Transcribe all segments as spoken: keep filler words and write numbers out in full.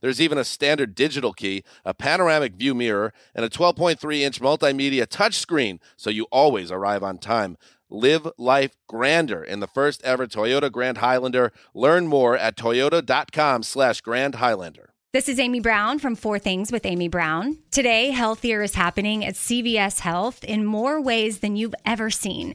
There's even a standard digital key, a panoramic view mirror, and a twelve point three inch multimedia touchscreen, so you always arrive on time. Live life grander in the first ever Toyota Grand Highlander. Learn more at toyota.com slash Grand Highlander. This is Amy Brown from Four Things with Amy Brown. Today, healthier is happening at C V S Health in more ways than you've ever seen.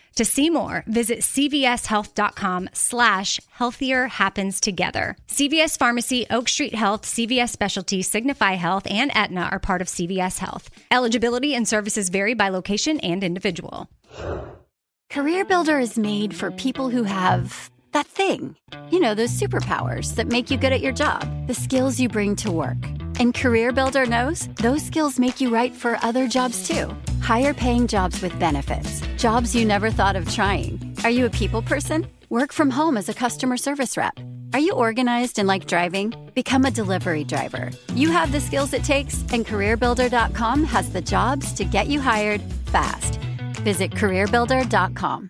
To see more, visit cvshealth.com slash healthier happens together. C V S Pharmacy, Oak Street Health, C V S Specialty, Signify Health, and Aetna are part of C V S Health. Eligibility and services vary by location and individual. CareerBuilder is made for people who have that thing, you know, those superpowers that make you good at your job, the skills you bring to work. And CareerBuilder knows those skills make you right for other jobs too. Higher paying jobs with benefits, jobs you never thought of trying. Are you a people person? Work from home as a customer service rep. Are you organized and like driving? Become a delivery driver. You have the skills it takes, and career builder dot com has the jobs to get you hired fast. Visit career builder dot com.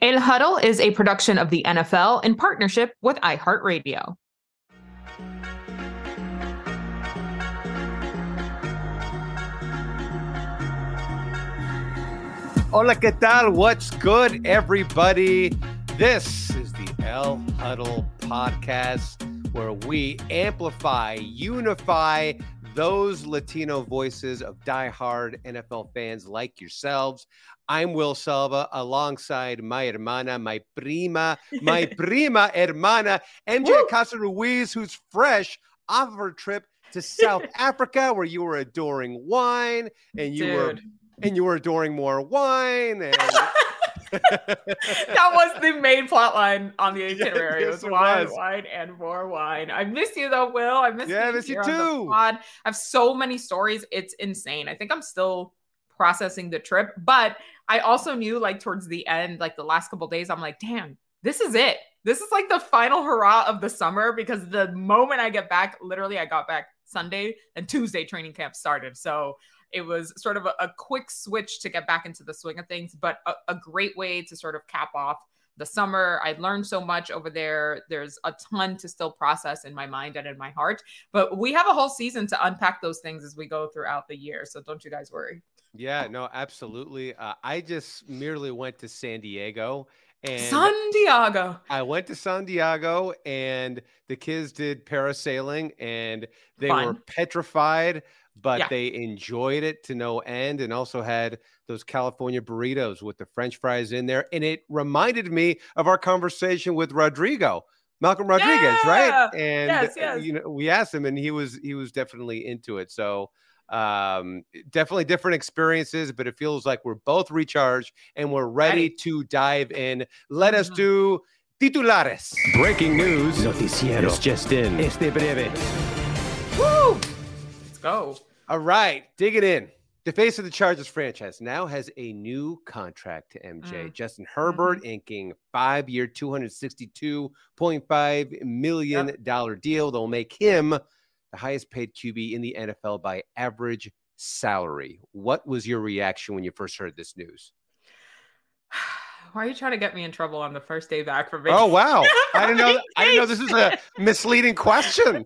El Huddle is a production of the N F L in partnership with iHeartRadio. Hola, ¿qué tal? What's good, everybody? This is the El Huddle podcast, where we amplify, unify those Latino voices of diehard N F L fans like yourselves. I'm Will Salva, alongside my hermana, my prima, my prima hermana, M J Woo! Casa Ruiz, who's fresh off of her trip to South Africa, where you were adoring wine, and you Dude. were and you were adoring more wine. And that was the main plot line on the itinerary. Yes, it was wine, was. wine, and more wine. I miss you, though, Will. I miss yeah, you, I miss you too. I have so many stories. It's insane. I think I'm still processing the trip, but I also knew, like, towards the end, like the last couple of days, I'm like, damn, this is it. This is like the final hurrah of the summer, because the moment I get back, literally I got back Sunday and Tuesday training camp started. So it was sort of a, a quick switch to get back into the swing of things, but a, a great way to sort of cap off the summer. I learned so much over there. There's a ton to still process in my mind and in my heart, but we have a whole season to unpack those things as we go throughout the year. So don't you guys worry. Yeah, no, absolutely. Uh, I just merely went to San Diego. And San Diego. I went to San Diego, and the kids did parasailing, and they Fun. were petrified, but yeah. they enjoyed it to no end, and also had those California burritos with the French fries in there. And it reminded me of our conversation with Rodrigo, Malcolm Rodriguez, yeah! right? And yes, yes. you know, we asked him, and he was he was definitely into it. So um definitely different experiences, but it feels like we're both recharged and we're ready, ready. to dive in. Let us do titulares. Breaking news. Noticiero. It's just in. Este breve. Woo! Let's go. All right, dig it in. The face of the Chargers franchise now has a new contract to M J. Mm. Justin Herbert mm-hmm. inking five-year, two hundred sixty-two point five million dollars yep. deal that will make him the highest-paid Q B in the N F L by average salary. What was your reaction when you first heard this news? Why are you trying to get me in trouble on the first day back from vacation? Oh, wow. I didn't know I didn't know this is a misleading question.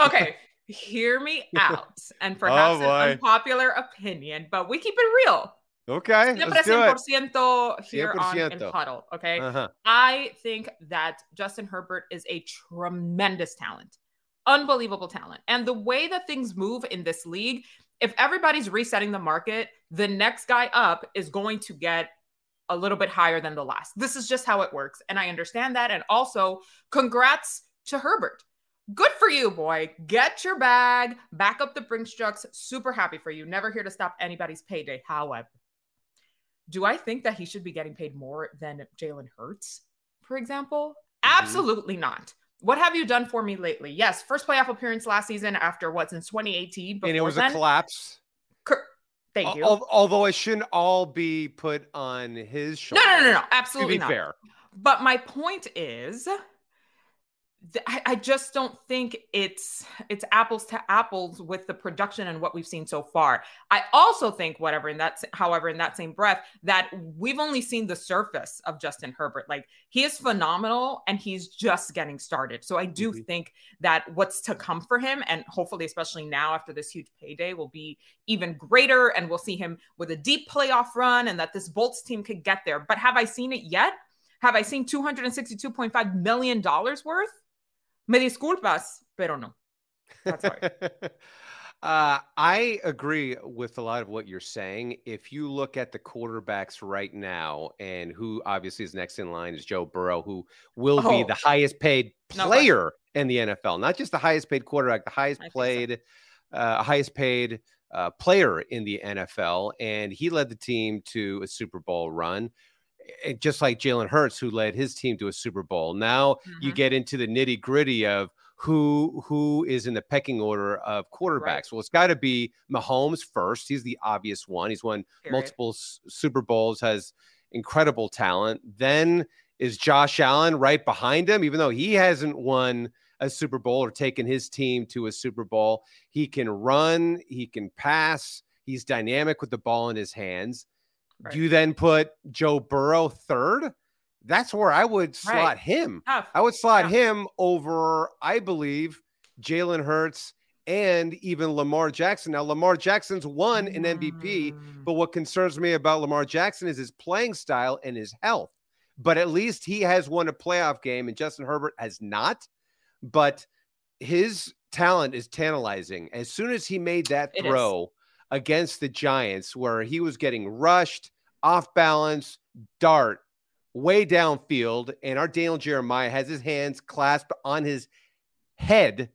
Okay. Hear me out, and perhaps oh, an unpopular opinion, but we keep it real. Okay, let's one hundred percent here one hundred percent. On El Huddle, okay? Uh-huh. I think that Justin Herbert is a tremendous talent, unbelievable talent. And the way that things move in this league, if everybody's resetting the market, the next guy up is going to get a little bit higher than the last. This is just how it works, and I understand that. And also, congrats to Herbert. Good for you, boy. Get your bag, back up the Brinkstrucks. Super happy for you. Never here to stop anybody's payday. However, do I think that he should be getting paid more than Jalen Hurts, for example? Mm-hmm. Absolutely not. What have you done for me lately? Yes, first playoff appearance last season after what, since twenty eighteen. And it was then, a collapse. Cur- Thank you. Al- although it shouldn't all be put on his shoulders. No, no, no, no. Absolutely to be not. Fair. But my point is... I just don't think it's it's apples to apples with the production and what we've seen so far. I also think, whatever in that, however, in that same breath, that we've only seen the surface of Justin Herbert. Like, he is phenomenal and he's just getting started. So I do mm-hmm. think that what's to come for him, and hopefully, especially now after this huge payday, will be even greater, and we'll see him with a deep playoff run, and that this Bolts team could get there. But have I seen it yet? Have I seen two hundred sixty-two point five million dollars worth? Me disculpas, pero no. That's right. uh, I agree with a lot of what you're saying. If you look at the quarterbacks right now, and who obviously is next in line is Joe Burrow, who will oh. be the highest paid player no in the N F L. Not just the highest paid quarterback, the highest played, so. uh, highest paid uh, player in the N F L. And he led the team to a Super Bowl run. Just like Jalen Hurts, who led his team to a Super Bowl. Now mm-hmm. you get into the nitty gritty of who who is in the pecking order of quarterbacks. Right. Well, it's got to be Mahomes first. He's the obvious one. He's won Period. multiple s- Super Bowls, has incredible talent. Then is Josh Allen right behind him, even though he hasn't won a Super Bowl or taken his team to a Super Bowl. He can run. He can pass. He's dynamic with the ball in his hands. Right. You then put Joe Burrow third. That's where I would slot right. him. Tough. I would slot Tough. him over, I believe, Jalen Hurts and even Lamar Jackson. Now, Lamar Jackson's won an M V P, mm. but what concerns me about Lamar Jackson is his playing style and his health. But at least he has won a playoff game, and Justin Herbert has not. But his talent is tantalizing. As soon as he made that it throw... is. Against the Giants, where he was getting rushed, off balance, dart, way downfield, and our Daniel Jeremiah has his hands clasped on his head,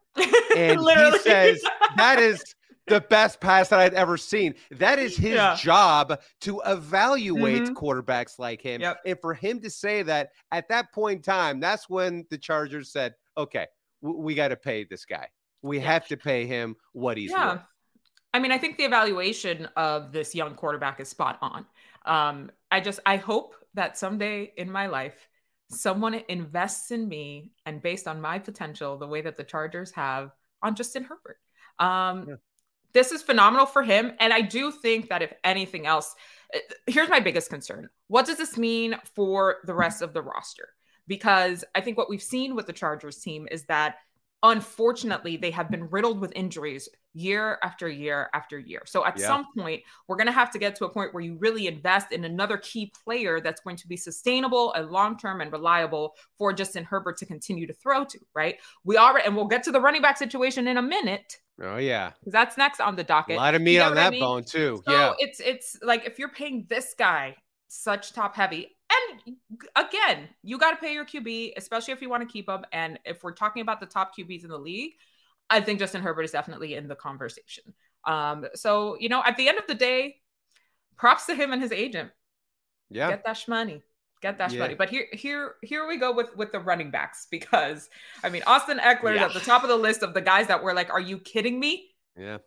and he says, that is the best pass that I've ever seen. That is his yeah. job, to evaluate mm-hmm. quarterbacks like him. Yep. And for him to say that at that point in time, that's when the Chargers said, okay, w- we got to pay this guy. We yeah. have to pay him what he's yeah. worth. I mean, I think the evaluation of this young quarterback is spot on. Um, I just, I hope that someday in my life, someone invests in me and based on my potential, the way that the Chargers have on Justin Herbert. Um, yeah. This is phenomenal for him. And I do think that if anything else, here's my biggest concern. What does this mean for the rest of the roster? Because I think what we've seen with the Chargers team is that unfortunately, they have been riddled with injuries year after year after year. So at yeah. some point, we're going to have to get to a point where you really invest in another key player that's going to be sustainable and long-term and reliable for Justin Herbert to continue to throw to, right? We already, and we'll get to the running back situation in a minute. Oh, yeah. Because that's next on the docket. A lot of meat you know on that I mean? bone, too. So yeah. it's it's like, if you're paying this guy such top heavy, and again, you got to pay your Q B, especially if you want to keep him. And if we're talking about the top Q Bs in the league, I think Justin Herbert is definitely in the conversation. Um, so, you know, at the end of the day, props to him and his agent. Yeah. Get that money. Get that yeah. money. But here, here, here we go with, with the running backs, because I mean, Austin Eckler yeah. is at the top of the list of the guys that were like, are you kidding me? Yeah.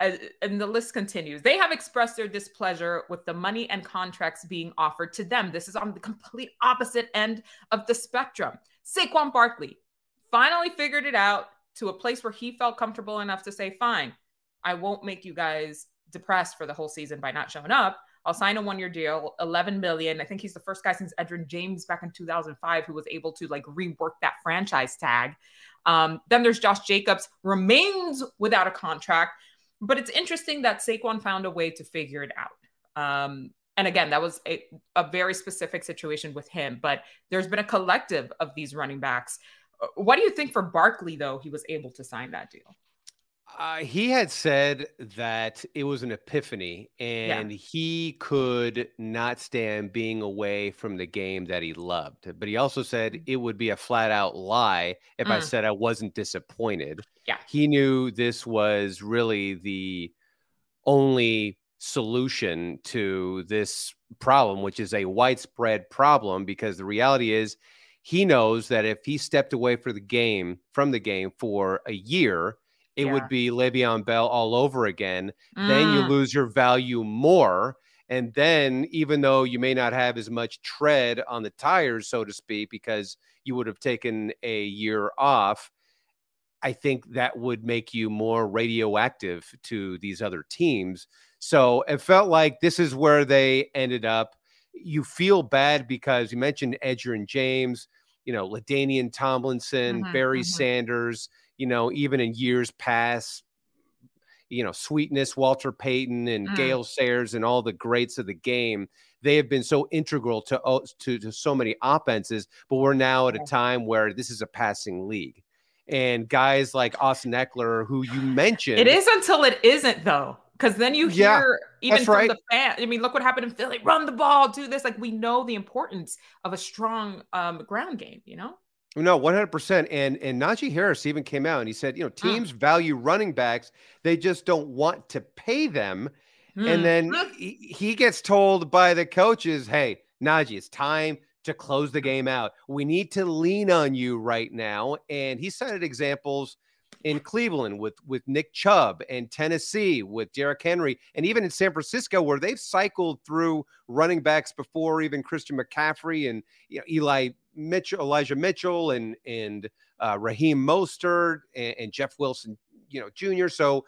As, and the list continues. They have expressed their displeasure with the money and contracts being offered to them. This is on the complete opposite end of the spectrum. Saquon Barkley finally figured it out to a place where he felt comfortable enough to say, fine, I won't make you guys depressed for the whole season by not showing up. I'll sign a one-year deal, eleven million dollars. I think he's the first guy since Edgerrin James back in two thousand five who was able to like rework that franchise tag. Um, then there's Josh Jacobs, remains without a contract. But it's interesting that Saquon found a way to figure it out. Um, and again, that was a, a very specific situation with him. But there's been a collective of these running backs. What do you think for Barkley, though, he was able to sign that deal? Uh, he had said that it was an epiphany and yeah. he could not stand being away from the game that he loved. But he also said it would be a flat out lie if mm. I said I wasn't disappointed. Yeah. He knew this was really the only solution to this problem, which is a widespread problem, because the reality is he knows that if he stepped away for the game from the game for a year, it yeah. would be Le'Veon Bell all over again. Mm. Then you lose your value more. And then even though you may not have as much tread on the tires, so to speak, because you would have taken a year off, I think that would make you more radioactive to these other teams. So it felt like this is where they ended up. You feel bad because you mentioned Edgerrin James, you know, LaDainian Tomlinson, mm-hmm, Barry mm-hmm. Sanders, you know, even in years past, you know, Sweetness, Walter Payton and mm. Gale Sayers and all the greats of the game. They have been so integral to, to, to so many offenses, but we're now at a time where this is a passing league. And guys like Austin Eckler, who you mentioned. It is until it isn't, though, because then you hear yeah, even from right. the fans. I mean, look what happened in Philly. Run the ball, do this. Like, we know the importance of a strong um, ground game, you know? No, one hundred percent. And and Najee Harris even came out and he said, you know, teams mm. value running backs. They just don't want to pay them. Mm. And then he, he gets told by the coaches, hey, Najee, it's time to close the game out. We need to lean on you right now. And he cited examples in Cleveland with, with Nick Chubb, and Tennessee with Derrick Henry, and even in San Francisco where they've cycled through running backs before, even Christian McCaffrey and you know, Eli Mitchell, Elijah Mitchell, and and uh, Raheem Mostert and, and Jeff Wilson, you know, Junior So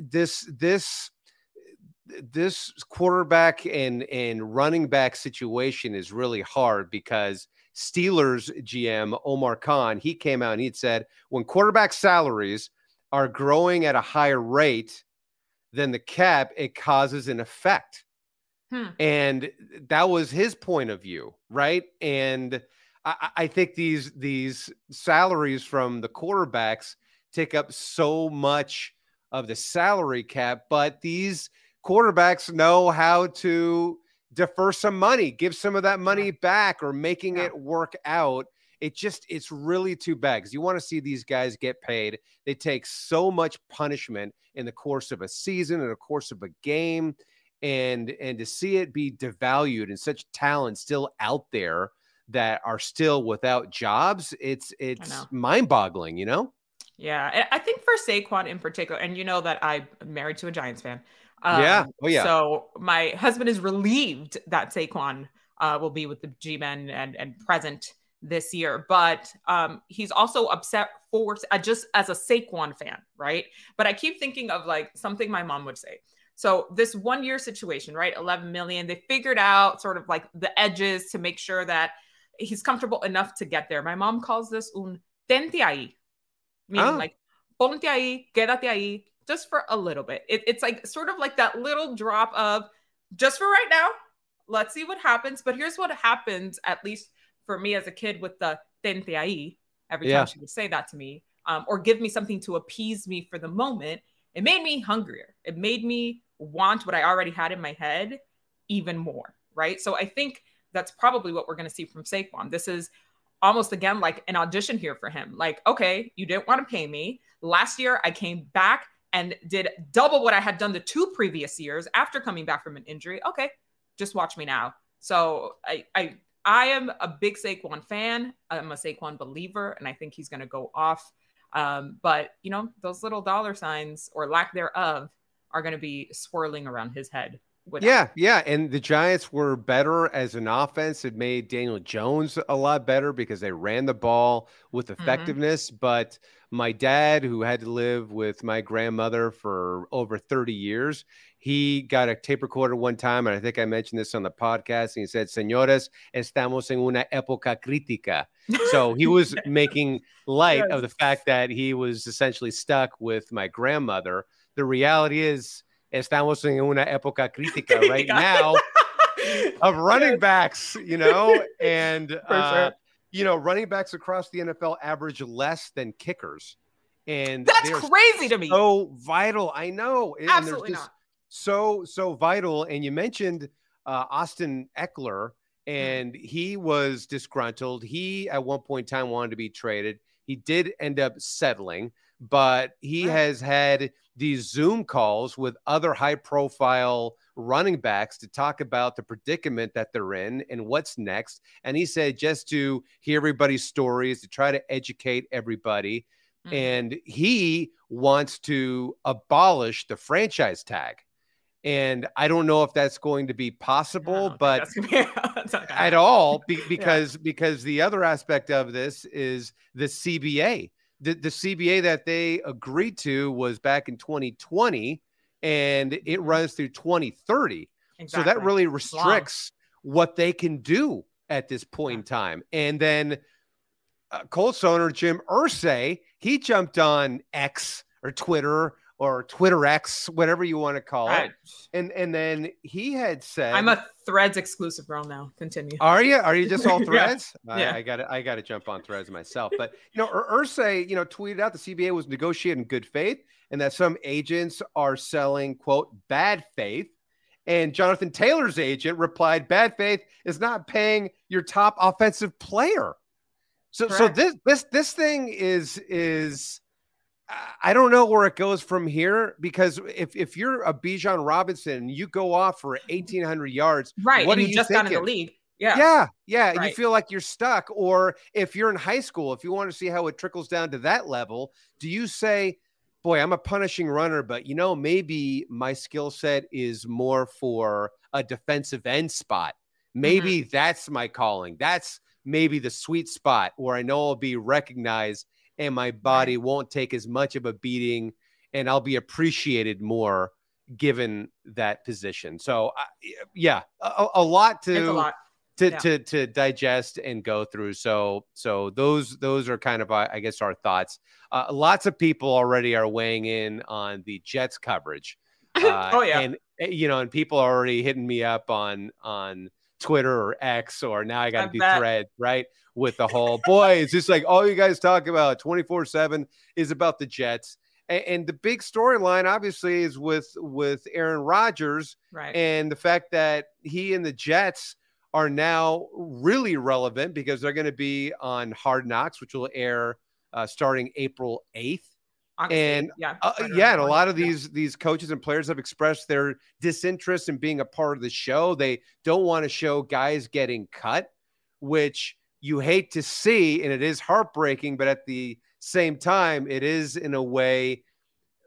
this this this quarterback and and running back situation is really hard because Steelers G M Omar Khan, he came out and he said, when quarterback salaries are growing at a higher rate than the cap, it causes an effect. Hmm. And that was his point of view, right? And I, I think these, these salaries from the quarterbacks take up so much of the salary cap, but these quarterbacks know how to defer some money, give some of that money back, or making yeah. it work out. It just, it's really too bad because you want to see these guys get paid. They take so much punishment in the course of a season, in the course of a game, and, and to see it be devalued and such talent still out there that are still without jobs. It's, it's mind boggling, you know? Yeah. I think for Saquon in particular, and you know that I'm married to a Giants fan. Um, yeah. Oh, yeah. So my husband is relieved that Saquon uh, will be with the G-Men and, and present this year, but um, he's also upset for uh, just as a Saquon fan. Right. But I keep thinking of like something my mom would say. So this one year situation, right? eleven million, they figured out sort of like the edges to make sure that he's comfortable enough to get there. My mom calls this un tente ahí, meaning oh. like ponte ahí, quédate ahí. Just for a little bit. It, it's like sort of like that little drop of just for right now. Let's see what happens. But here's what happens, at least for me as a kid, with the tente ahí. Every yeah. time she would say that to me um, or give me something to appease me for the moment, it made me hungrier. It made me want what I already had in my head even more. Right. So I think that's probably what we're going to see from Saquon. This is almost again like an audition here for him. Like, okay, you didn't want to pay me. Last year, I came back and did double what I had done the two previous years after coming back from an injury. Okay, just watch me now. So I, I, I am a big Saquon fan. I'm a Saquon believer, and I think he's going to go off. Um, but, you know, those little dollar signs or lack thereof are going to be swirling around his head. Yeah, yeah. And the Giants were better as an offense. It made Daniel Jones a lot better because they ran the ball with effectiveness. Mm-hmm. But my dad, who had to live with my grandmother for over thirty years, he got a tape recorder one time. And I think I mentioned this on the podcast. And he said, "Señores, estamos en una época crítica." So he was making light yes. of the fact that he was essentially stuck with my grandmother. The reality is, estamos en una época crítica right now of running backs, you know, and, uh, sure. you know, running backs across the N F L average less than kickers. And that's crazy to me. So vital. I know. And Absolutely not. So, so vital. And you mentioned uh, Austin Eckler, and mm-hmm. he was disgruntled. He at one point in time wanted to be traded. He did end up settling, but he right. has had these Zoom calls with other high-profile running backs to talk about the predicament that they're in and what's next. And he said just to hear everybody's stories, to try to educate everybody. Mm. And he wants to abolish the franchise tag. And I don't know if that's going to be possible, no, but be, at all, be, because, yeah. because the other aspect of this is the C B A. The, the C B A that they agreed to was back in twenty twenty, and it runs through twenty thirty. Exactly. So that really restricts Long. what they can do at this point in time. And then uh, Colts owner Jim Irsay, he jumped on X or Twitter or Twitter X, whatever you want to call right. it. And and then he had said, I'm a Threads exclusive girl now. Continue. Are you? Are you just all Threads? yeah. I, yeah. I gotta I gotta jump on Threads myself. But you know, Irsay, you know, tweeted out the C B A was negotiated in good faith and that some agents are selling, quote, bad faith. And Jonathan Taylor's agent replied, "Bad faith is not paying your top offensive player." So Correct. so this this this thing is is I don't know where it goes from here, because if, if you're a Bijan Robinson, you go off for eighteen hundred yards. Right. What do you, you just got in the league? Yeah. Yeah. Yeah. Right. And you feel like you're stuck. Or if you're in high school, if you want to see how it trickles down to that level, do you say, boy, I'm a punishing runner, but you know, maybe my skill set is more for a defensive end spot. Maybe mm-hmm. that's my calling. That's maybe the sweet spot where I know I'll be recognized and my body won't take as much of a beating, and I'll be appreciated more given that position. So, I, yeah, a, a lot to a lot. To, yeah. to to digest and go through. So, so those those are kind of, I guess, our thoughts. Uh, lots of people already are weighing in on the Jets coverage. Uh, oh yeah, and you know, and people are already hitting me up on on. Twitter or X, or now I got to do Thread, right? With the whole, boy, it's just like all you guys talk about twenty-four seven is about the Jets. And, and the big storyline, obviously, is with, with Aaron Rodgers right. and the fact that he and the Jets are now really relevant because they're going to be on Hard Knocks, which will air uh, starting April eighth. Honestly, and yeah, uh, yeah, and a lot of these yeah. these coaches and players have expressed their disinterest in being a part of the show. They don't want to show guys getting cut, which you hate to see, and it is heartbreaking. But at the same time, it is in a way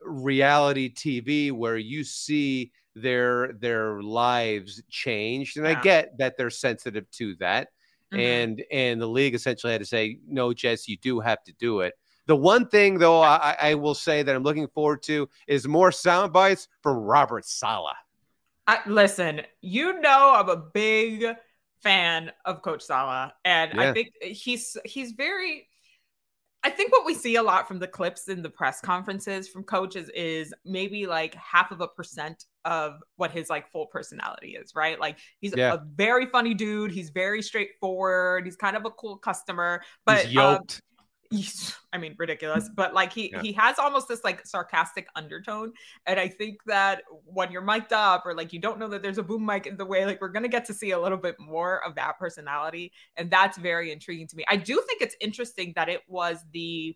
reality T V where you see their their lives changed, and yeah. I get that they're sensitive to that. Mm-hmm. And and the league essentially had to say, no, Jess, you do have to do it. The one thing, though, I, I will say that I'm looking forward to is more sound bites from Robert Saleh. I, listen, you know I'm a big fan of Coach Saleh, and yeah. I think he's he's very – I think what we see a lot from the clips in the press conferences from coaches is maybe like half of a percent of what his like full personality is, right? Like he's yeah. a very funny dude. He's very straightforward. He's kind of a cool customer. But, he's yoked. Um, I mean, ridiculous, but like he, yeah. he has almost this like sarcastic undertone. And I think that when you're mic'd up or like, you don't know that there's a boom mic in the way, like we're going to get to see a little bit more of that personality. And that's very intriguing to me. I do think it's interesting that it was the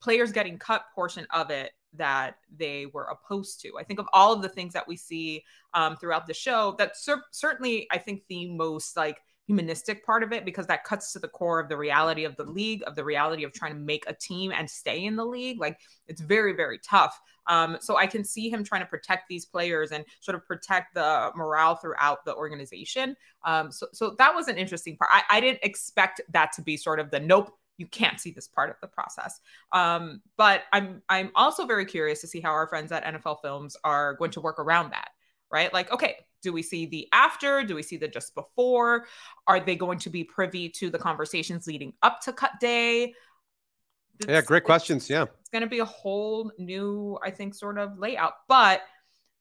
players getting cut portion of it that they were opposed to. I think of all of the things that we see um, throughout the show, that's cer- certainly, I think, the most like humanistic part of it, because that cuts to the core of the reality of the league, of the reality of trying to make a team and stay in the league. Like, it's very, very tough. Um, so I can see him trying to protect these players and sort of protect the morale throughout the organization. Um, so, so that was an interesting part. I, I didn't expect that to be sort of the nope, you can't see this part of the process. Um, but I'm I'm also very curious to see how our friends at N F L Films are going to work around that, right? Like, okay, do we see the after? Do we see the just before? Are they going to be privy to the conversations leading up to cut day? It's, yeah, great questions. Yeah. It's going to be a whole new, I think, sort of layout. But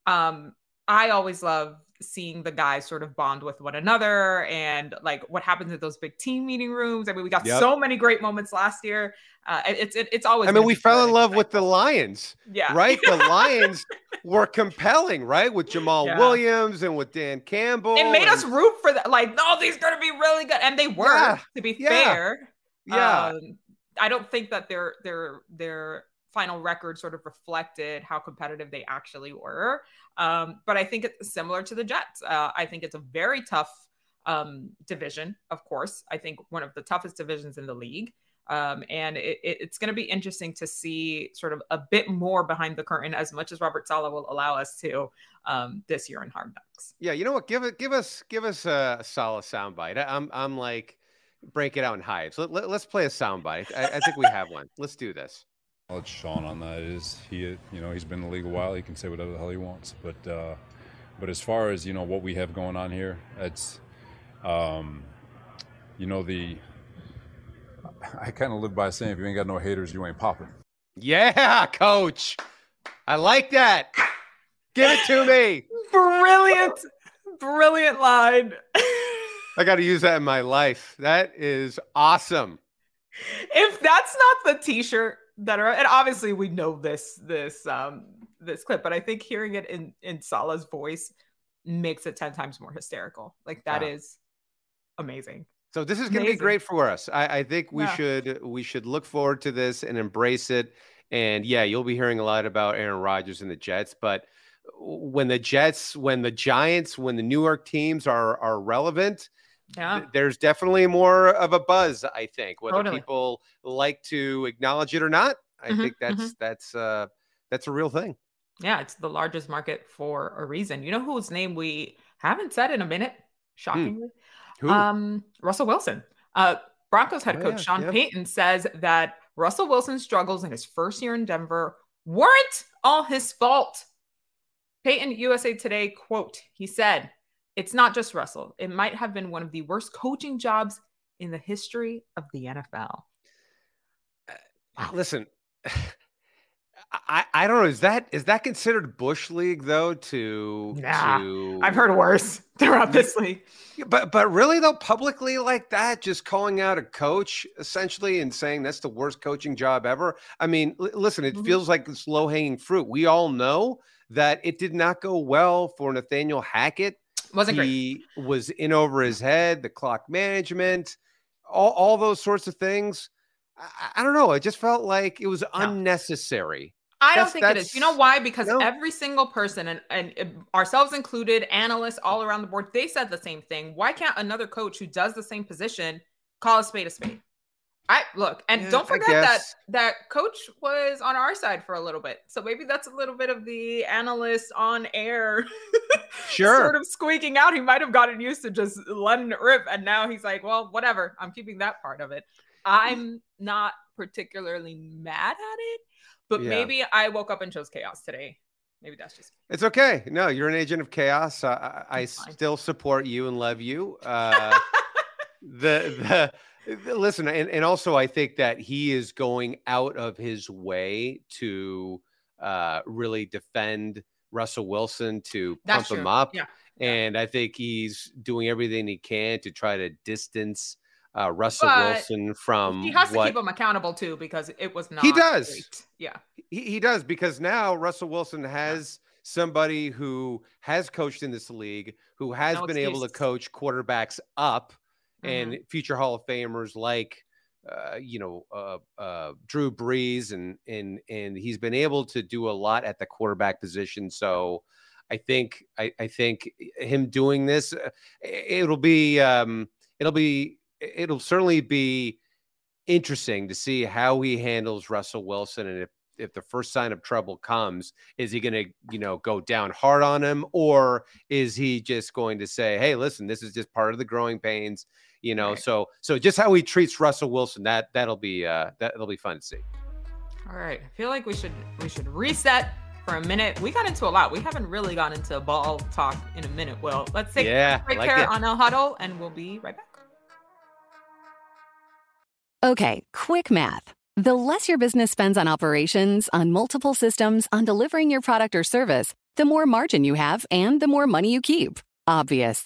um, I always love seeing the guys sort of bond with one another and like what happens at those big team meeting rooms. I mean, we got yep. so many great moments last year. Uh, it's, it, it's always, I mean, we fell in love with the Lions, yeah. right? The Lions were compelling, right? With Jamal yeah. Williams and with Dan Campbell. It made and... us root for that. Like, no, oh, these are going to be really good. And they were yeah. to be yeah. fair. Yeah. Um, I don't think that their, their, their, final record sort of reflected how competitive they actually were. Um, but I think it's similar to the Jets. Uh, I think it's a very tough um, division, of course. I think one of the toughest divisions in the league. Um, and it, it, it's going to be interesting to see sort of a bit more behind the curtain, as much as Robert Saleh will allow us to um, this year in Hard Knocks. Yeah, you know what? Give it, give us, give us a Saleh soundbite. I'm, I'm like, break it out in hives. Let, let, let's play a soundbite. I, I think we have one. Let's do this. I'll let Sean on that. Is he, you know, he's been in the league a while. He can say whatever the hell he wants. But, uh, but as far as you know, what we have going on here, it's, um, you know, the. I kind of live by saying, if you ain't got no haters, you ain't popping. Yeah, coach, I like that. Give it to me. Brilliant, brilliant line. I got to use that in my life. That is awesome. If that's not the T-shirt. That are, and obviously we know this this um this clip, but I think hearing it in in Saleh's voice makes it ten times more hysterical. Like that wow. is amazing. So this is going to be great for us. I, I think we yeah. should we should look forward to this and embrace it. And yeah, you'll be hearing a lot about Aaron Rodgers and the Jets, but when the Jets, when the Giants, when the New York teams are are relevant. Yeah. There's definitely more of a buzz, I think, whether totally. people like to acknowledge it or not. I mm-hmm, think that's mm-hmm. that's uh, that's a real thing. Yeah, it's the largest market for a reason. You know whose name we haven't said in a minute, shockingly? Mm. Who? Um, Russell Wilson. Uh, Broncos head coach oh, yeah, Sean yeah. Payton says that Russell Wilson's struggles in his first year in Denver weren't all his fault. Payton, U S A Today, quote, he said, "It's not just Russell. It might have been one of the worst coaching jobs in the history of the N F L." Uh, listen, I, I don't know. Is that is that considered Bush League though? To, nah, to... I've heard worse throughout this league. But but really though, publicly like that, just calling out a coach essentially and saying that's the worst coaching job ever. I mean, l- listen, it mm-hmm. feels like it's low hanging fruit. We all know that it did not go well for Nathaniel Hackett. Wasn't great. He was in over his head, the clock management, all, all those sorts of things. I, I don't know. It just felt like it was no. unnecessary. I that's, don't think it is. You know why? Because no. every single person, and, and ourselves included, analysts all around the board, they said the same thing. Why can't another coach who does the same position call a spade a spade? I look, and yeah, don't forget that that coach was on our side for a little bit. So maybe that's a little bit of the analyst on air sure. sort of squeaking out. He might've gotten used to just letting it rip. And now he's like, well, whatever, I'm keeping that part of it. I'm not particularly mad at it, but yeah. maybe I woke up and chose chaos today. Maybe that's just me. It's okay. No, you're an agent of chaos. I, I still support you and love you. Uh, the, the, Listen, and, and also I think that he is going out of his way to uh, really defend Russell Wilson, to That's pump true. him up. Yeah. And yeah. I think he's doing everything he can to try to distance uh, Russell but Wilson from He has what... to keep him accountable, too, because it was not He does. Great. Yeah. He, he does, because now Russell Wilson has... Yeah. somebody who has coached in this league, who has no been excuses. able to coach quarterbacks up. Mm-hmm. And future Hall of Famers like uh, you know, uh, uh, Drew Brees, and and and he's been able to do a lot at the quarterback position. So I think I, I think him doing this, uh, it'll be um, it'll be it'll certainly be interesting to see how he handles Russell Wilson, and if if the first sign of trouble comes, is he going to, you know, go down hard on him, or is he just going to say, hey, listen, this is just part of the growing pains, you know? Right. So, so just how he treats Russell Wilson, that that'll be, uh, that'll be fun to see. All right. I feel like we should, we should reset for a minute. We got into a lot. We haven't really gotten into ball talk in a minute. Well, let's take yeah, a break like here it. on El Huddle, and we'll be right back. Okay. Quick math. The less your business spends on operations, on multiple systems, on delivering your product or service, the more margin you have and the more money you keep. Obvious.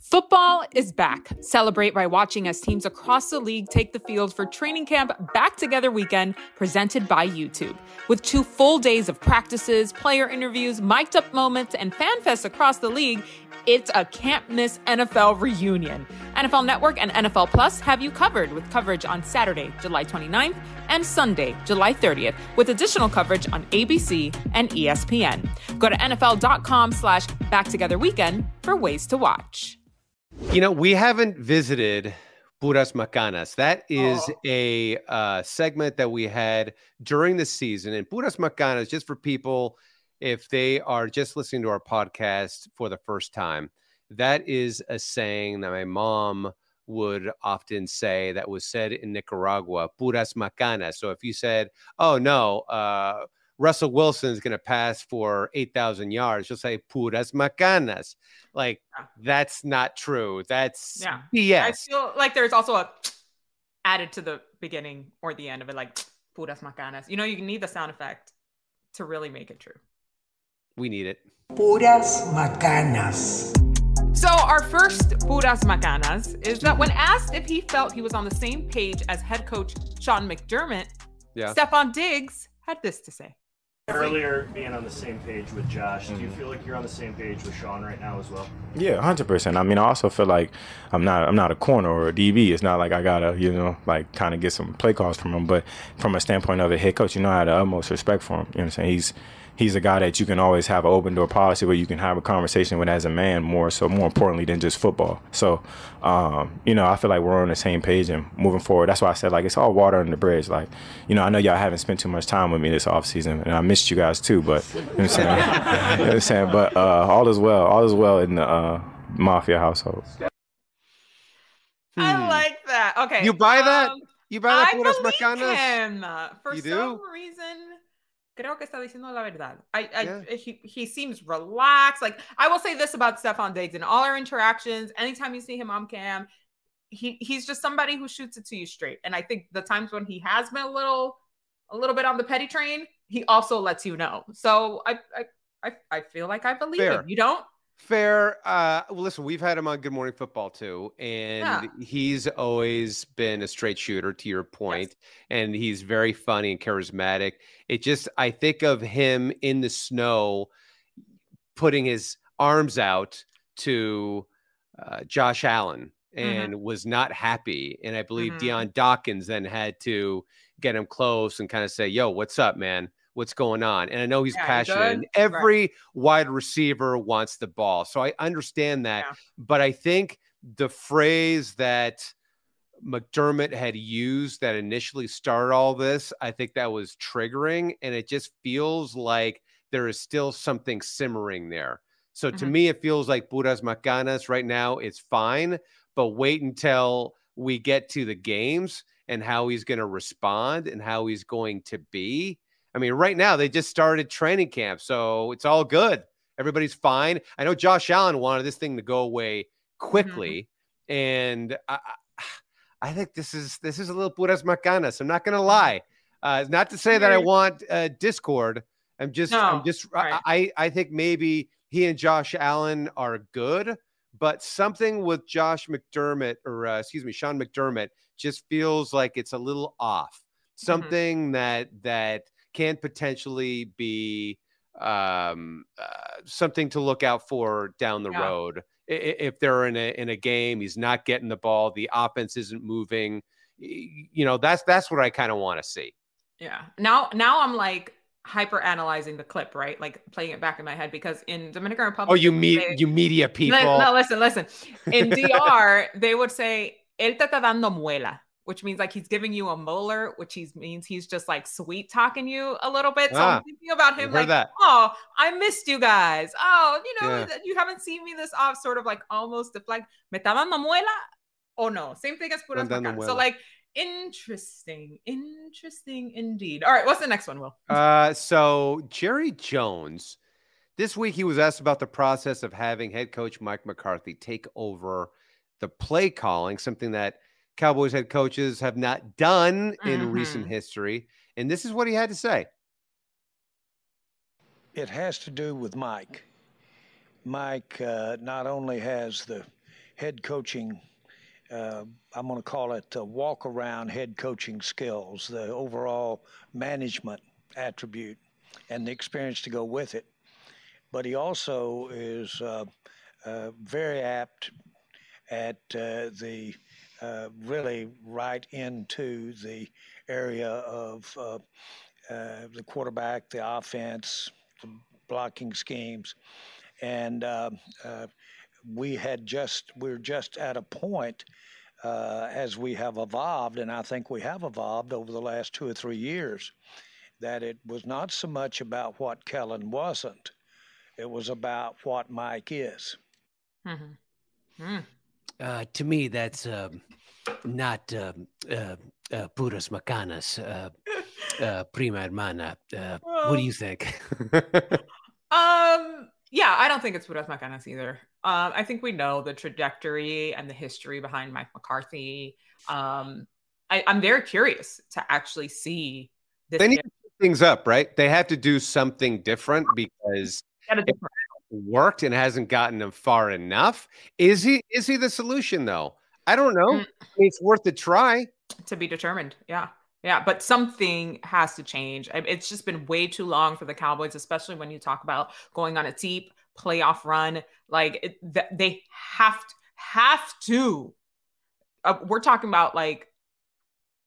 Football is back. Celebrate by watching as teams across the league take the field for training camp Back Together Weekend, presented by YouTube. With two full days of practices, player interviews, mic'd up moments, and fan fests across the league, it's a can't-miss N F L reunion. N F L Network and N F L Plus have you covered with coverage on Saturday, July twenty-ninth, and Sunday, July thirtieth, with additional coverage on A B C and E S P N. Go to N F L dot com slash Back Together Weekend for ways to watch. You know, we haven't visited Puras Macanas. That is oh. a uh, segment that we had during the season. And Puras Macanas, just for people, if they are just listening to our podcast for the first time, that is a saying that my mom would often say that was said in Nicaragua, Puras Macanas. So if you said, oh, no, uh, Russell Wilson is going to pass for eight thousand yards, you'll say Puras Macanas. Like, that's not true. That's yeah. B S. I feel like there's also a added to the beginning or the end of it, like Puras Macanas. You know, you need the sound effect to really make it true. We need it. Puras Macanas. So our first Puras Macanas is that when asked if he felt he was on the same page as head coach Sean McDermott, yeah. Stefon Diggs had this to say. Earlier, being on the same page with Josh, mm-hmm. do you feel like you're on the same page with Sean right now as well? Yeah, one hundred percent. I mean, I also feel like I'm not I'm not a corner or a D B. It's not like I got to, you know, like kind of get some play calls from him. But from a standpoint of a head coach, you know, I had the utmost respect for him. You know what I'm saying? He's he's a guy that you can always have an open door policy where you can have a conversation with as a man more so, more importantly than just football. So, um, you know, I feel like we're on the same page and moving forward. That's why I said, like, it's all water under the bridge. Like, you know, I know y'all haven't spent too much time with me this offseason, and I missed you guys too, but, you know what I'm saying? You know what I'm saying? But uh, all is well, all is well in the uh, Mafia household. I like that. Okay. You buy that? Um, you buy that? I believe him. For you some do? reason... Creo que está diciendo la verdad. I, I, yeah. he, he seems relaxed. Like, I will say this about Stefon Diggs in all our interactions. Anytime you see him on cam, he, he's just somebody who shoots it to you straight. And I think the times when he has been a little, a little bit on the petty train, he also lets you know. So I, I, I, I feel like I believe Fair. him. You don't? Fair. Uh, well, listen, we've had him on Good Morning Football too, and yeah. he's always been a straight shooter, to your point, yes. and he's very funny and charismatic. It just, I think of him in the snow, putting his arms out to uh, Josh Allen, and mm-hmm. was not happy. And I believe mm-hmm. Deion Dawkins then had to get him close and kind of say, "Yo, what's up, man? What's going on?" And I know he's yeah, passionate. Good. And every right. wide receiver wants the ball. So I understand that. Yeah. But I think the phrase that McDermott had used that initially started all this, I think that was triggering. And it just feels like there is still something simmering there. So mm-hmm. to me, it feels like Puras Macanas right now. It's fine. But wait until we get to the games and how he's going to respond and how he's going to be. I mean, right now, they just started training camp, so it's all good. Everybody's fine. I know Josh Allen wanted this thing to go away quickly, mm-hmm. and I, I think this is this is a little Puras Macanas. I'm not going to lie. Uh, not to say that I want uh, discord. I'm just, no. I'm just right. I, I think maybe he and Josh Allen are good, but something with Josh McDermott, or uh, excuse me, Sean McDermott, just feels like it's a little off. Something mm-hmm. that that can potentially be um, uh, something to look out for down the yeah. road. If they're in a in a game, he's not getting the ball, the offense isn't moving. You know, that's that's what I kind of want to see. Yeah. Now, now I'm like hyper analyzing the clip, right? Like playing it back in my head because in Dominican Republic, oh, you meet they, you media people. Li- no, listen, listen. In D R, they would say "él te está dando muela," which means like he's giving you a molar, which he means he's just like sweet talking you a little bit. So ah, I'm thinking about him like, that. oh, I missed you guys. Oh, you know, yeah. you haven't seen me this off, sort of like almost deflect. Me estaban dando muela? Oh no, same thing as Puras Macanas. So like, interesting, interesting indeed. All right, what's the next one, Will? Uh, so Jerry Jones, this week he was asked about the process of having head coach Mike McCarthy take over the play calling, something that Cowboys head coaches have not done in mm-hmm. recent history. And this is what he had to say. It has to do with Mike. Mike uh, not only has the head coaching, uh, I'm going to call it the walk around head coaching skills, the overall management attribute and the experience to go with it, but he also is uh, uh, very apt at uh, the uh, really right into the area of uh, uh, the quarterback, the offense, the blocking schemes. And uh, uh, we had just, we were just at a point uh, as we have evolved, and I think we have evolved over the last two or three years, that it was not so much about what Kellen wasn't. It was about what Mike is. Mm-hmm. Mm. Uh, to me, that's uh, not uh, uh, uh, puras macanas, uh, uh, prima hermana. Uh, well, what do you think? um, yeah, I don't think it's puras macanas either. Um, I think we know the trajectory and the history behind Mike McCarthy. Um, I, I'm very curious to actually see this. They need to pick things up, right? They have to do something different because it worked and hasn't gotten them far enough. Is he is he the solution though? I don't know. Mm. It's worth a try. To be determined. Yeah. Yeah. But something has to change. It's just been way too long for the Cowboys, especially when you talk about going on a deep playoff run. Like it, they have to, have to, uh, we're talking about like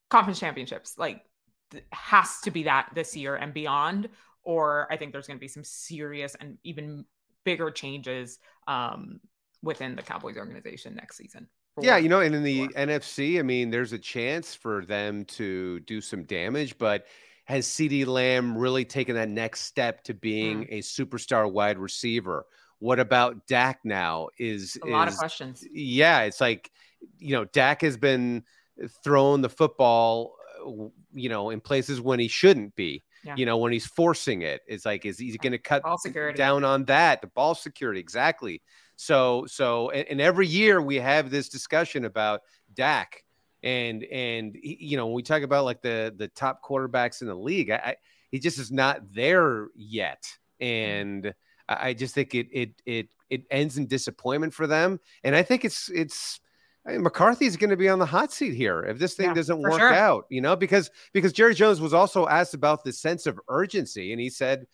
conference championships, like th- has to be that this year and beyond. Or I think there's going to be some serious and even bigger changes um, within the Cowboys organization next season. Yeah, you know, and in the N F C, I mean, there's a chance for them to do some damage, but has CeeDee Lamb really taken that next step to being mm. a superstar wide receiver? What about Dak now? Is a lot is, of questions. Yeah, it's like, you know, Dak has been throwing the football, you know, in places when he shouldn't be. Yeah. You know, when he's forcing it, it's like, is he going to cut down on that? The ball security. Exactly. So, so, and, and every year we have this discussion about Dak and, and, you know, when we talk about like the, the top quarterbacks in the league, I, I he just is not there yet. And I, I just think it, it, it, it ends in disappointment for them. And I think it's, it's, I mean, McCarthy's going to be on the hot seat here if this thing yeah, doesn't work sure. out, you know, because because Jerry Jones was also asked about the sense of urgency. And he said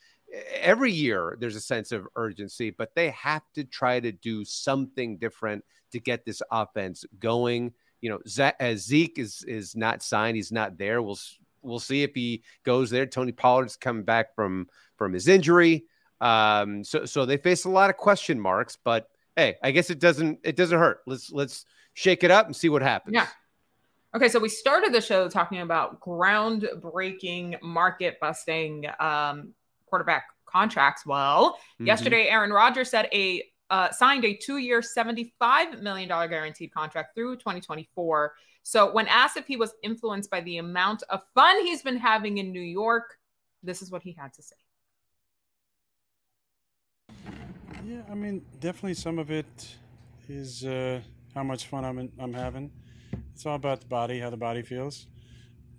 every year there's a sense of urgency, but they have to try to do something different to get this offense going. You know, Ze- as Zeke is is not signed. He's not there. We'll we'll see if he goes there. Tony Pollard's coming back from from his injury. Um, so so they face a lot of question marks. But, hey, I guess it doesn't it doesn't hurt. Let's let's. Shake it up and see what happens. Yeah. Okay, so we started the show talking about groundbreaking, market-busting um, quarterback contracts. Well, mm-hmm. yesterday, Aaron Rodgers said a uh, signed a two-year, seventy-five million dollars guaranteed contract through twenty twenty-four. So when asked if he was influenced by the amount of fun he's been having in New York, this is what he had to say. Yeah, I mean, definitely some of it is... Uh... how much fun I'm, in, I'm having. It's all about the body, how the body feels.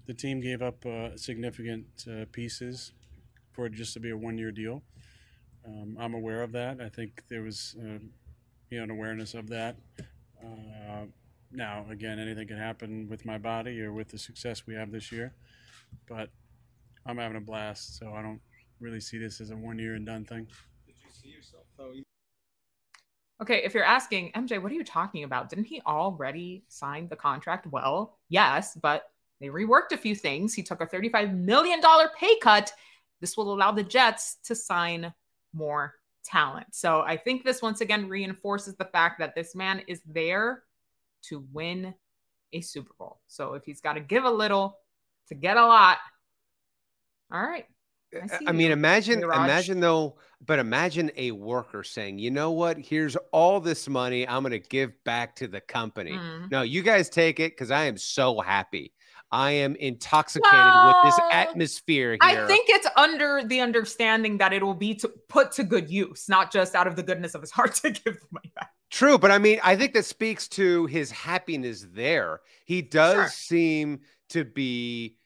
The team gave up uh, significant uh, pieces for it just to be a one-year deal. Um, I'm aware of that. I think there was uh, you know, an awareness of that. Uh, now, again, anything can happen with my body or with the success we have this year, but I'm having a blast, so I don't really see this as a one-year and done thing. Did you see yourself, though? Okay, if you're asking, M J, what are you talking about? Didn't he already sign the contract? Well, yes, but they reworked a few things. He took a thirty-five million dollars pay cut. This will allow the Jets to sign more talent. So I think this once again reinforces the fact that this man is there to win a Super Bowl. So if he's got to give a little to get a lot, all right. I, I mean, imagine, imagine though, but imagine a worker saying, you know what, here's all this money I'm going to give back to the company. Mm. No, you guys take it because I am so happy. I am intoxicated well, with this atmosphere here. I think it's under the understanding that it will be to put to good use, not just out of the goodness of his heart to give the money back. True, but I mean, I think that speaks to his happiness there. He does sure. seem to be...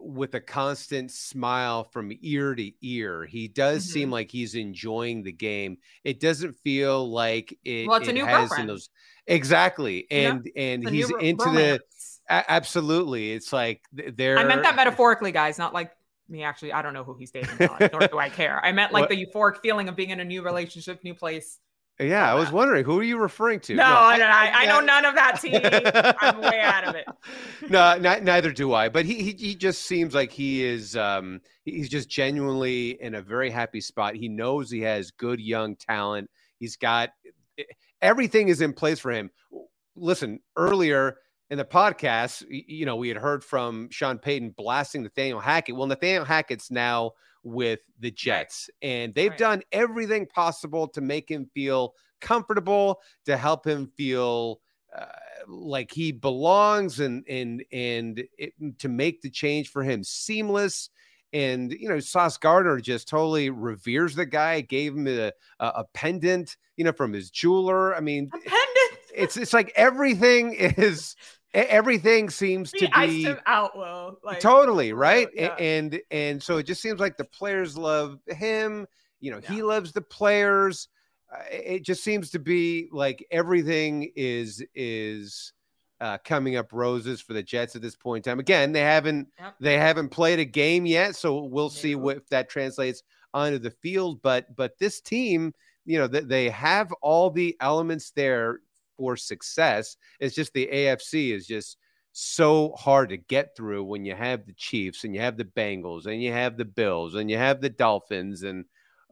with a constant smile from ear to ear. He does mm-hmm. seem like he's enjoying the game. It doesn't feel like it, well, it's it a new has girlfriend. In those exactly. And, yeah. and he's into romance. the, a- absolutely. It's like they're, I meant that metaphorically guys, not like me. Actually, I don't know who he's dating, nor do I care. I meant like what? The euphoric feeling of being in a new relationship, new place. Yeah, I was wondering, who are you referring to? No, no I, I, I know none of that, T. I'm way out of it. No, not, neither do I. But he, he he just seems like he is um, – he's just genuinely in a very happy spot. He knows he has good young talent. He's got – everything is in place for him. Listen, earlier in the podcast, you know, we had heard from Sean Payton blasting Nathaniel Hackett. Well, Nathaniel Hackett's now – with the Jets, and they've right. done everything possible to make him feel comfortable, to help him feel uh, like he belongs, and and and it, to make the change for him seamless. And you know, Sauce Gardner just totally reveres the guy. Gave him a, a, a pendant, you know, from his jeweler. I mean, a pendant. It's it's like everything is. Everything seems we to be out, Will. Like, totally right. Yeah. And, and, and so it just seems like the players love him. You know, yeah. he loves the players. Uh, it just seems to be like everything is, is uh, coming up roses for the Jets at this point in time. Again, they haven't, yep. they haven't played a game yet. So we'll see what, if that translates onto the field, but, but this team, you know, that they have all the elements there for success. It's just the A F C is just so hard to get through when you have the Chiefs and you have the Bengals and you have the Bills and you have the Dolphins and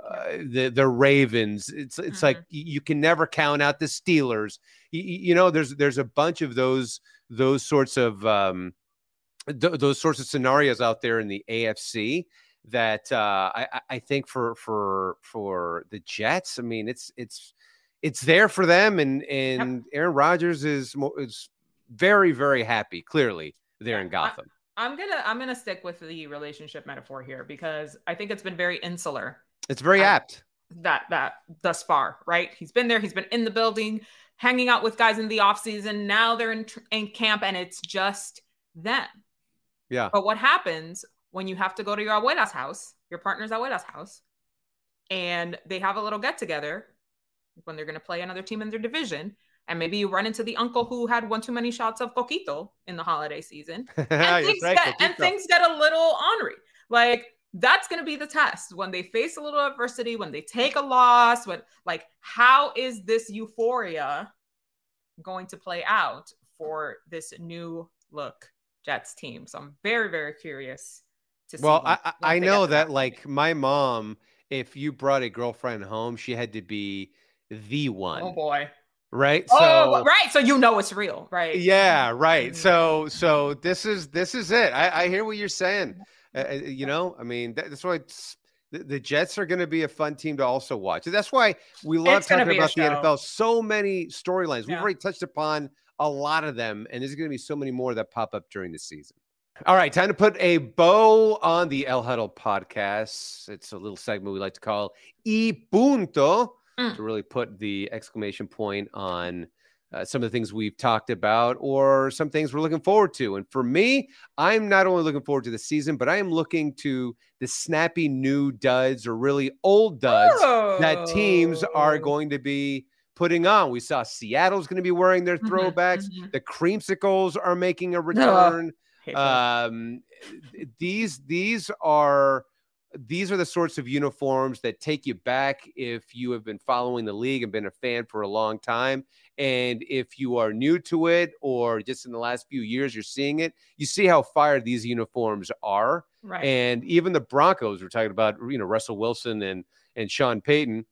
uh, the the Ravens. It's it's mm-hmm. like you can never count out the Steelers. You, you know, there's there's a bunch of those those sorts of um, th- those sorts of scenarios out there in the A F C that uh, I, I think for for for the Jets. I mean, it's it's. It's there for them, and and yep. Aaron Rodgers is is very very happy. Clearly, there in Gotham. I, I'm gonna I'm gonna stick with the relationship metaphor here because I think it's been very insular. It's very I, apt that that thus far, right? He's been there. He's been in the building, hanging out with guys in the off season. Now they're in in camp, and it's just them. Yeah. But what happens when you have to go to your abuela's house, your partner's abuela's house, and they have a little get together? When they're going to play another team in their division, and maybe you run into the uncle who had one too many shots of coquito in the holiday season, and, things, right, get, and things get a little ornery. Like that's going to be the test when they face a little adversity, when they take a loss, when like, how is this euphoria going to play out for this new look Jets team? So I'm very, very curious to see. Well, when, I, I know that like my mom, if you brought a girlfriend home, she had to be the one. Oh boy. Right. So, oh, right. So, you know, it's real, right? Yeah. Right. So, so this is, this is it. I, I hear what you're saying. Uh, you know, I mean, that, that's why it's, the, the Jets are going to be a fun team to also watch. That's why we love it's talking about the N F L. So many storylines. We've yeah. already touched upon a lot of them, and there's going to be so many more that pop up during the season. All right, time to put a bow on the El Huddle podcast. It's a little segment we like to call Y Punto, mm. to really put the exclamation point on uh, some of the things we've talked about or some things we're looking forward to. And for me, I'm not only looking forward to the season, but I am looking to the snappy new duds or really old duds oh. that teams are going to be putting on. We saw Seattle's going to be wearing their throwbacks. Mm-hmm. The creamsicles are making a return. Um, these, these are, these are the sorts of uniforms that take you back. If you have been following the league and been a fan for a long time, and if you are new to it, or just in the last few years, you're seeing it, you see how fired these uniforms are. Right. And even the Broncos, we're talking about, you know, Russell Wilson and, and Sean Payton,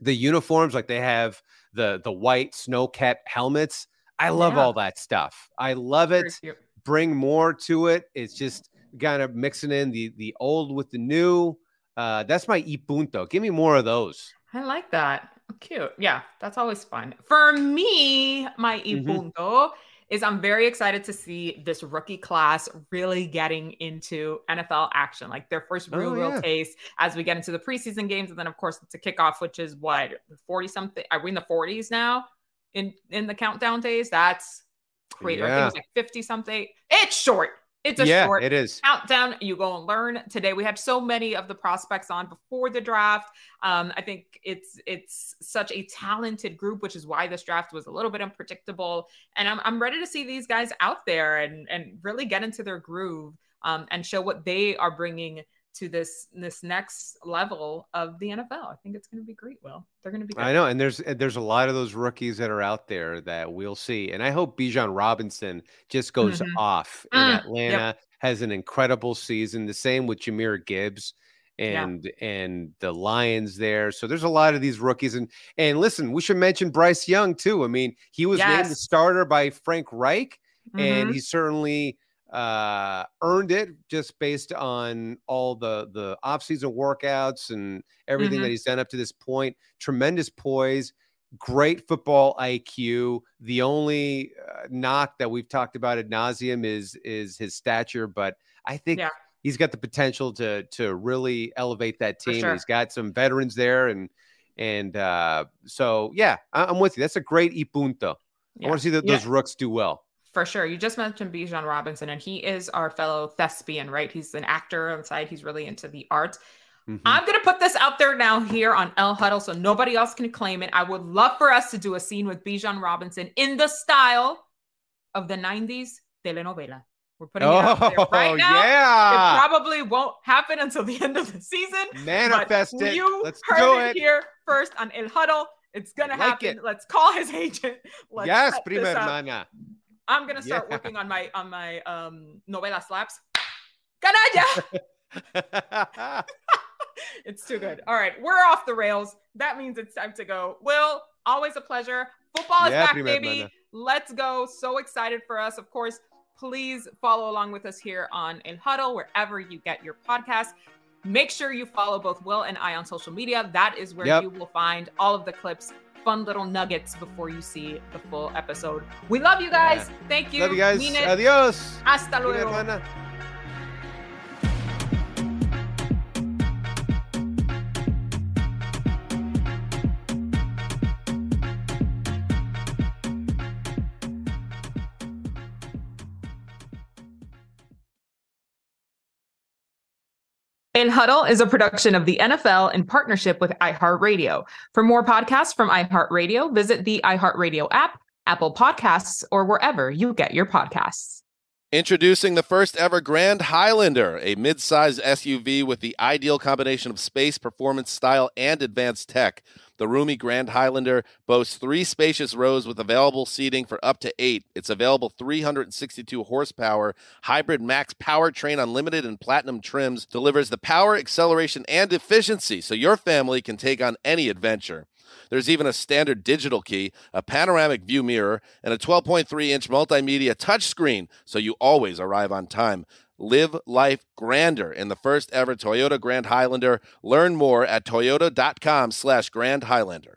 the uniforms, like they have the, the white snow capped helmets. I love yeah. all that stuff. I love it. Bring more to it. It's just kind of mixing in the the old with the new. Uh, that's my Y Punto. Give me more of those. I like that. Cute. Yeah, that's always fun. For me, my Y mm-hmm. Punto is I'm very excited to see this rookie class really getting into N F L action, like their first real, oh, yeah. real taste as we get into the preseason games. And then, of course, it's a kickoff, which is what, forty-something? Are we in the forties now in, in the countdown days? That's crazy. Yeah. I think it was like fifty something. It's short. It's a yeah, short it is. countdown. You go and learn. Today we had so many of the prospects on before the draft. Um, I think it's it's such a talented group, which is why this draft was a little bit unpredictable. And I'm I'm ready to see these guys out there and and really get into their groove um, and show what they are bringing to this this next level of the N F L. I think it's going to be great, Will. They're going to be great. I know, and there's there's a lot of those rookies that are out there that we'll see. And I hope Bijan Robinson just goes mm-hmm. off in mm, Atlanta, yep. has an incredible season. The same with Jahmyr Gibbs and yeah. and the Lions there. So there's a lot of these rookies. And and listen, we should mention Bryce Young too. I mean, he was yes. named the starter by Frank Reich, mm-hmm. and he certainly – uh earned it just based on all the the off-season workouts and everything mm-hmm. that he's done up to this point. Tremendous poise, great football I Q. The only uh, knock that we've talked about ad nauseum is is his stature, but I think yeah. he's got the potential to to really elevate that team. Sure. He's got some veterans there, and and uh so yeah, I, I'm with you. That's a great y punto. Yeah. I want to see that yeah. those rooks do well. For sure. You just mentioned Bijan Robinson, and he is our fellow thespian, right? He's an actor outside. He's really into the arts. Mm-hmm. I'm going to put this out there now here on El Huddle so nobody else can claim it. I would love for us to do a scene with Bijan Robinson in the style of the nineties telenovela. We're putting oh, it out there right now. Yeah. It probably won't happen until the end of the season. Manifest it. You Let's heard it. it here first on El Huddle. It's going to like happen. It. Let's call his agent. Let's yes, prima hermana. I'm going to start yeah. working on my, on my um, novela slaps. Canalla! It's too good. All right. We're off the rails. That means it's time to go. Will, always a pleasure. Football is yeah, back, baby. Manna. Let's go. So excited for us. Of course, please follow along with us here on El Huddle, wherever you get your podcast. Make sure you follow both Will and I on social media. That is where yep. you will find all of the clips, fun little nuggets before you see the full episode. We love you guys. Yeah. Thank you. Love you guys. Mean it. Adios. Hasta luego. El Huddle is a production of the N F L in partnership with iHeartRadio. For more podcasts from iHeartRadio, visit the iHeartRadio app, Apple Podcasts, or wherever you get your podcasts. Introducing the first ever Grand Highlander, a mid-size S U V with the ideal combination of space, performance, style, and advanced tech. The roomy Grand Highlander boasts three spacious rows with available seating for up to eight. It's available three hundred sixty-two horsepower, Hybrid Max powertrain unlimited and platinum trims, delivers the power, acceleration, and efficiency so your family can take on any adventure. There's even a standard digital key, a panoramic view mirror, and a twelve point three inch multimedia touchscreen so you always arrive on time. Live life grander in the first ever Toyota Grand Highlander. Learn more at toyota.com slash Grand Highlander.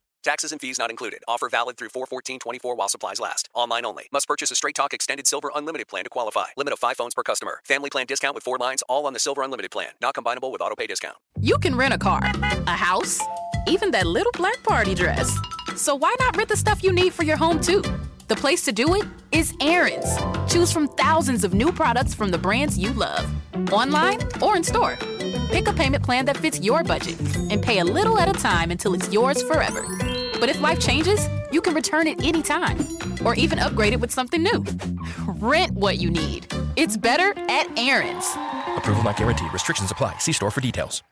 Taxes and fees not included. Offer valid through four fourteen twenty-four while supplies last. Online only. Must purchase a Straight Talk Extended Silver Unlimited plan to qualify. Limit of five phones per customer. Family plan discount with four lines all on the Silver Unlimited plan. Not combinable with auto pay discount. You can rent a car, a house, even that little black party dress. So why not rent the stuff you need for your home too? The place to do it is Aaron's. Choose from thousands of new products from the brands you love. Online or in store. Pick a payment plan that fits your budget and pay a little at a time until it's yours forever. But if life changes, you can return it anytime or even upgrade it with something new. Rent what you need. It's better at Aaron's. Approval not guaranteed. Restrictions apply. See store for details.